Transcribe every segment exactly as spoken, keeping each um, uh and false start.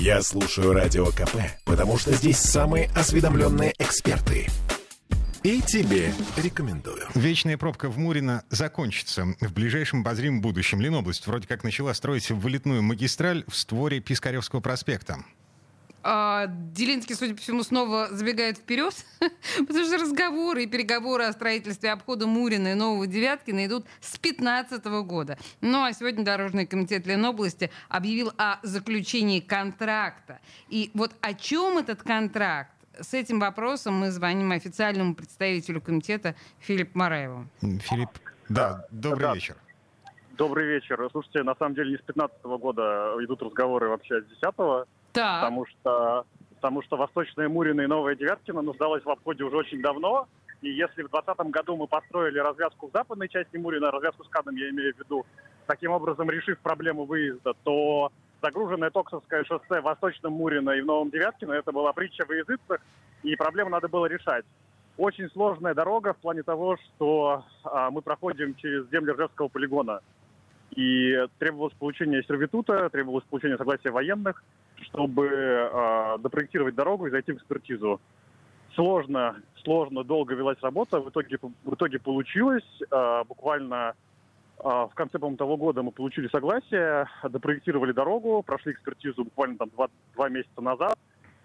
Я слушаю Радио КП, потому что здесь самые осведомленные эксперты. И тебе рекомендую. Вечная пробка в Мурино закончится в ближайшем обозримом будущем. Ленобласть вроде как начала строить вылетную магистраль в створе Пискаревского проспекта. А, Делинский, судя по всему, снова забегает вперед, потому что разговоры и переговоры о строительстве обхода Мурина и нового Девяткина идут с две тысячи пятнадцатого года. Ну а сегодня Дорожный комитет Ленобласти объявил о заключении контракта. И вот о чем этот контракт? С этим вопросом мы звоним официальному представителю комитета Филиппу Мораеву. Филипп, да, добрый да. вечер. Добрый вечер. Слушайте, на самом деле не с две тысячи пятнадцатого года идут разговоры, вообще с две тысячи десятого. Да. Потому что, потому что Восточное Мурино и Новое Девяткино нуждалось в обходе уже очень давно. И если в двадцатом году мы построили развязку в западной части Мурина, развязку с Кадом, я имею в виду, таким образом решив проблему выезда, то загруженное Токсовское шоссе в Восточном Мурино и в Новом Девяткино — это была притча во языцах, и проблему надо было решать. Очень сложная дорога в плане того, что а, мы проходим через земли Ржевского полигона. И требовалось получение сервитута, требовалось получение согласия военных, чтобы э, допроектировать дорогу и зайти в экспертизу. Сложно, сложно, долго велась работа. В итоге, в итоге получилось. Э, буквально э, в конце, по-моему, того года мы получили согласие, допроектировали дорогу, прошли экспертизу буквально там два, два месяца назад.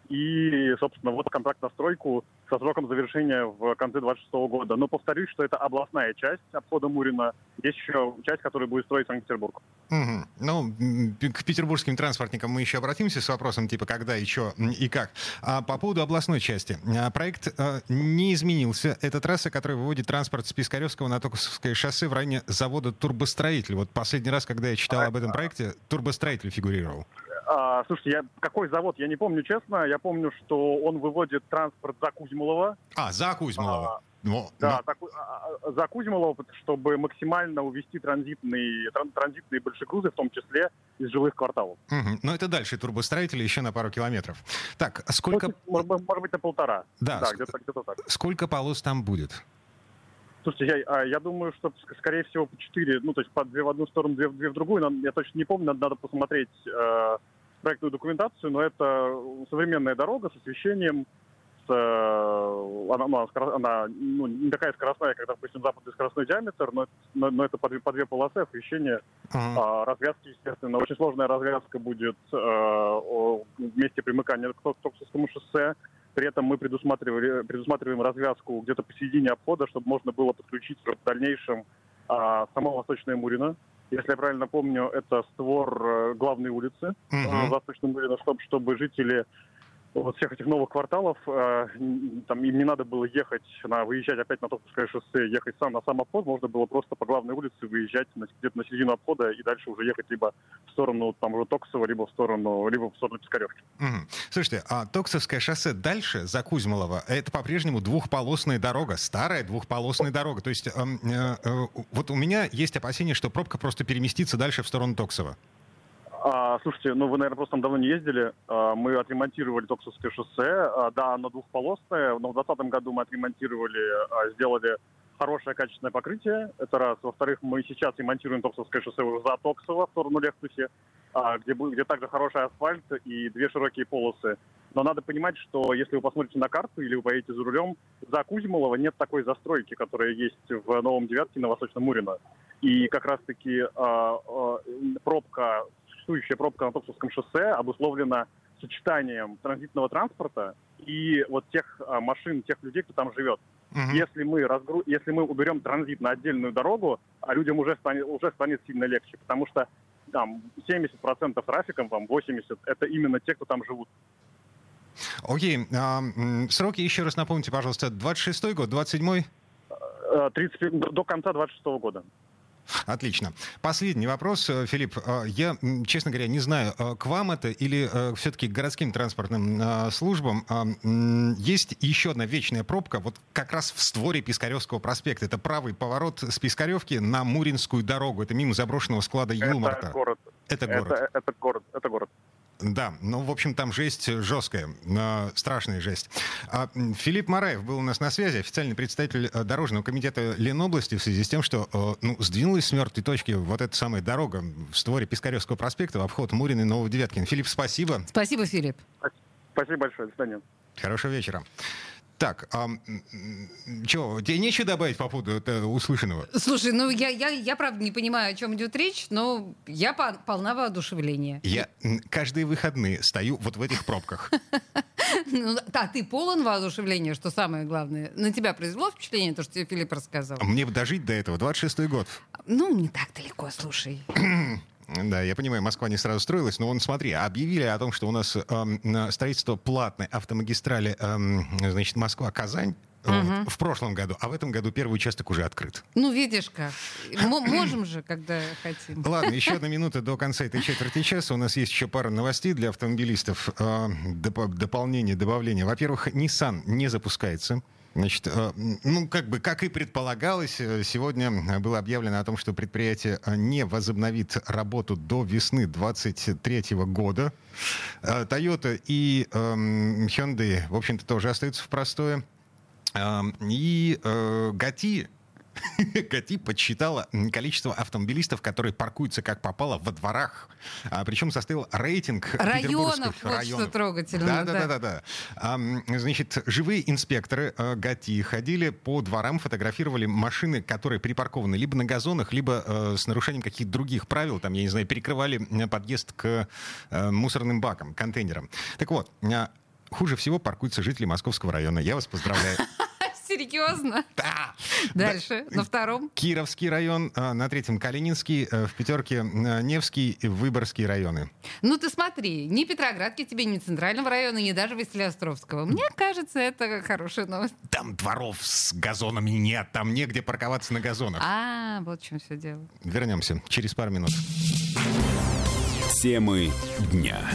И, собственно, вот контракт на стройку со сроком завершения в конце двадцать шестого года. Но повторюсь, что это областная часть обхода Мурина. Есть еще часть, которую будет строить Санкт-Петербург. Угу. Ну, к петербургским транспортникам мы еще обратимся с вопросом, типа, когда, еще и как. А по поводу областной части. Проект не изменился. Это трасса, которая выводит транспорт с Пискаревского на Токсовское шоссе в районе завода «Турбостроитель». Вот последний раз, когда я читал об этом проекте, «Турбостроитель» фигурировал. А, слушайте, я, какой завод, я не помню, честно. Я помню, что он выводит транспорт за Кузьмолово. А, за Кузьмолово. А, но, да, но... За, за Кузьмолово, чтобы максимально увести транзитные, транзитные большие грузы, в том числе из жилых кварталов. Угу. Но это дальше Турбостроители еще на пару километров. Так, сколько... Может, может быть, на полтора. Да, да ск... где-то, где-то так. Сколько полос там будет? Слушайте, я, я думаю, что, скорее всего, по четыре, ну, то есть по две в одну сторону, две, две в другую. Я точно не помню, надо, надо посмотреть э, проектную документацию, но это современная дорога с освещением, с, э, она, она, она ну, не такая скоростная, как, допустим, западный скоростной диаметр, но, но, но это по две, по две полосы освещения, mm-hmm. э, развязки, естественно. Очень сложная развязка будет э, в месте примыкания к Токсовскому шоссе. При этом мы предусматривали, предусматриваем развязку где-то посередине обхода, чтобы можно было подключить в дальнейшем а, само Восточное Мурино. Если я правильно помню, это створ главной улицы uh-huh. Восточного Мурино, чтобы, чтобы жители вот всех этих новых кварталов, а, там, им не надо было ехать, на, выезжать опять на Токсовское шоссе, ехать сам на сам обход, можно было просто по главной улице выезжать на, где-то на середину обхода и дальше уже ехать либо в сторону там, уже Токсова, либо в сторону, либо в сторону Пискаревки. Угу. Слушайте, а Токсовское шоссе дальше за Кузьмолово — это по-прежнему двухполосная дорога, старая двухполосная дорога. То есть э, э, вот у меня есть опасение, что пробка просто переместится дальше в сторону Токсова. А, слушайте, ну вы, наверное, просто там давно не ездили. А, мы отремонтировали Токсовское шоссе. А, да, оно двухполосное, но в двадцатом году мы отремонтировали, а, сделали хорошее качественное покрытие. Это раз. Во-вторых, мы сейчас ремонтируем Токсовское шоссе уже за Токсово в сторону Лехтуси, а, где, где также хороший асфальт и две широкие полосы. Но надо понимать, что если вы посмотрите на карту или вы поедете за рулем, за Кузьмолово нет такой застройки, которая есть в Новом Девяткино, Восточном Мурино. И как раз-таки а, а, пробка... Существующая пробка на Токсовском шоссе обусловлена сочетанием транзитного транспорта и вот тех а, машин, тех людей, кто там живет. Uh-huh. Если мы разгру... если мы уберем транзит на отдельную дорогу, а людям уже станет, уже станет сильно легче, потому что там семьдесят процентов трафика, там восемьдесят процентов это именно те, кто там живут. Окей. Okay. Сроки еще раз напомните, пожалуйста. двадцать шестой год, двадцать седьмой? тридцать До конца двадцать шестого года. Отлично. Последний вопрос, Филипп. Я, честно говоря, не знаю, к вам это или все-таки к городским транспортным службам. Есть еще одна вечная пробка, вот как раз в створе Пискаревского проспекта. Это правый поворот с Пискаревки на Муринскую дорогу. Это мимо заброшенного склада Юлмара. Это город. Это город. Это, это город. Это город. Да, ну, в общем, там жесть жесткая, страшная жесть. Филипп Мораев был у нас на связи, официальный представитель Дорожного комитета Ленобласти, в связи с тем, что ну, сдвинулась с мертвой точки вот эта самая дорога в створе Пискаревского проспекта в обход Мурина и Нового Девяткина. Филипп, спасибо. Спасибо, Филипп. Спасибо большое. До свидания. Хорошего вечера. Так, а, чего, тебе нечего добавить по поводу услышанного? Слушай, ну я, я, я правда не понимаю, о чем идет речь, но я полна воодушевления. Я каждые выходные стою вот в этих пробках. Ну, да, ты полон воодушевления, что самое главное. На тебя произвело впечатление то, что тебе Филипп рассказал? Мне бы дожить до этого, двадцать шестой год. Ну, не так далеко, слушай. Да, я понимаю, Москва не сразу строилась, но вон, смотри, объявили о том, что у нас э, строительство платной автомагистрали э, значит, Москва-Казань uh-huh. в прошлом году, а в этом году первый участок уже открыт. Ну, видишь как. М- можем же, когда хотим. Ладно, еще одна минута до конца этой четверти часа. У нас есть еще пара новостей для автомобилистов. Э, доп- дополнение, добавление. Во-первых, Nissan не запускается. Значит, ну, как бы, как и предполагалось, сегодня было объявлено о том, что предприятие не возобновит работу до весны двадцать третьего года. Toyota и Hyundai, в общем-то, тоже остаются в простое. И ГАТИ, ГАТИ подсчитала количество автомобилистов, которые паркуются как попало во дворах. А, причем составил рейтинг районов, петербургских районов. Вот что трогательно. Да, да, да. да, да. А, значит, живые инспекторы а, ГАТИ ходили по дворам, фотографировали машины, которые припаркованы либо на газонах, либо а, с нарушением каких-то других правил. Там, я не знаю, перекрывали подъезд к а, мусорным бакам, контейнерам. Так вот, а, хуже всего паркуются жители Московского района. Я вас поздравляю. Серьезно? Да. Дальше, да. На втором. Кировский район, на третьем Калининский, в пятерке Невский и Выборгский районы. Ну ты смотри, ни Петроградки тебе, ни Центрального района, ни даже Василевского. Мне кажется, это хорошая новость. Там дворов с газонами нет, там негде парковаться на газонах. А, вот в чем все дело. Вернемся через пару минут. Темы дня.